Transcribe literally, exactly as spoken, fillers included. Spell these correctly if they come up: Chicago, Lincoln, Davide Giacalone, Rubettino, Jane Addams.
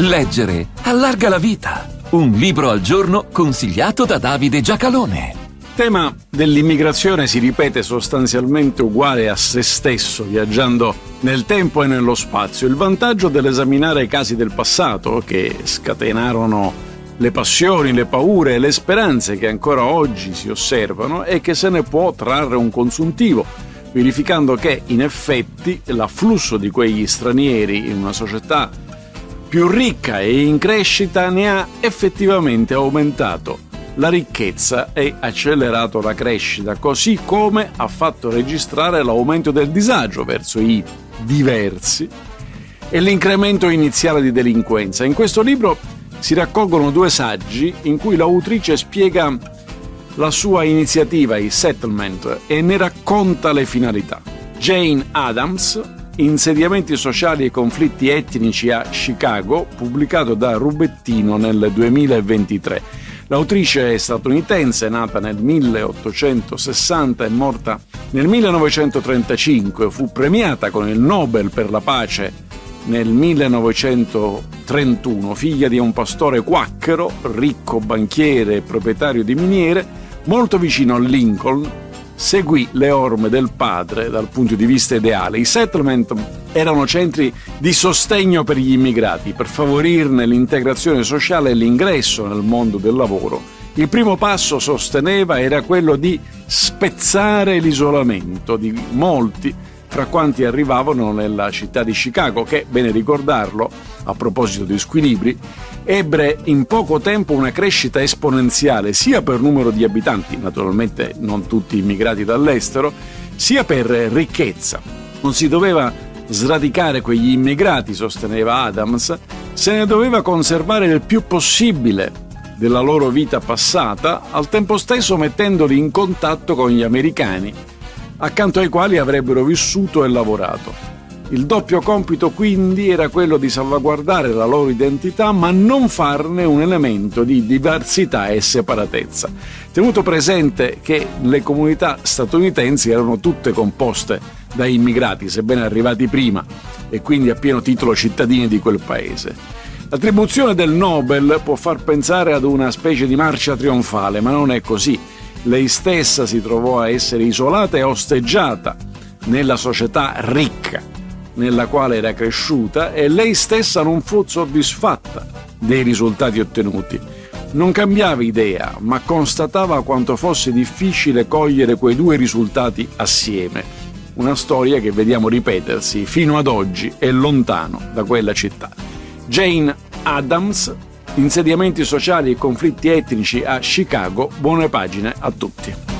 Leggere allarga la vita. Un libro al giorno consigliato da Davide Giacalone. Il tema dell'immigrazione si ripete sostanzialmente uguale a se stesso, viaggiando nel tempo e nello spazio. Il vantaggio dell'esaminare i casi del passato, che scatenarono le passioni, le paure e le speranze che ancora oggi si osservano, è che se ne può trarre un consuntivo, verificando che, in effetti, l'afflusso di quegli stranieri in una società più ricca e in crescita ne ha effettivamente aumentato la ricchezza e accelerato la crescita, così come ha fatto registrare l'aumento del disagio verso i diversi e l'incremento iniziale di delinquenza. In questo libro si raccolgono due saggi in cui l'autrice spiega la sua iniziativa, il settlement, e ne racconta le finalità. Jane Addams, Insediamenti sociali e conflitti etnici a Chicago, pubblicato da Rubettino nel duemilaventitré. L'autrice è statunitense, nata nel milleottocentosessanta e morta nel millenovecentotrentacinque. Fu premiata con il Nobel per la pace nel millenovecentotrentuno, figlia di un pastore quacchero, ricco banchiere e proprietario di miniere, molto vicino a Lincoln. Seguì le orme del padre dal punto di vista ideale. I settlement erano centri di sostegno per gli immigrati, per favorirne l'integrazione sociale e l'ingresso nel mondo del lavoro. Il primo passo, sosteneva, era quello di spezzare l'isolamento di molti fra quanti arrivavano nella città di Chicago, che, bene ricordarlo, a proposito di squilibri, ebbe in poco tempo una crescita esponenziale, sia per numero di abitanti, naturalmente non tutti immigrati dall'estero, sia per ricchezza. Non si doveva sradicare quegli immigrati, sosteneva Adams, se ne doveva conservare il più possibile della loro vita passata, al tempo stesso mettendoli in contatto con gli americani, accanto ai quali avrebbero vissuto e lavorato. Il doppio compito quindi era quello di salvaguardare la loro identità, ma non farne un elemento di diversità e separatezza, tenuto presente che le comunità statunitensi erano tutte composte da immigrati, sebbene arrivati prima, e quindi a pieno titolo cittadini di quel paese. L'attribuzione del Nobel può far pensare ad una specie di marcia trionfale, ma non è così. Lei stessa si trovò a essere isolata e osteggiata nella società ricca nella quale era cresciuta, e lei stessa non fu soddisfatta dei risultati ottenuti. Non cambiava idea, ma constatava quanto fosse difficile cogliere quei due risultati assieme. Una storia che vediamo ripetersi fino ad oggi e lontano da quella città. Jane Addams, Insediamenti sociali e conflitti etnici a Chicago. Buone pagine a tutti.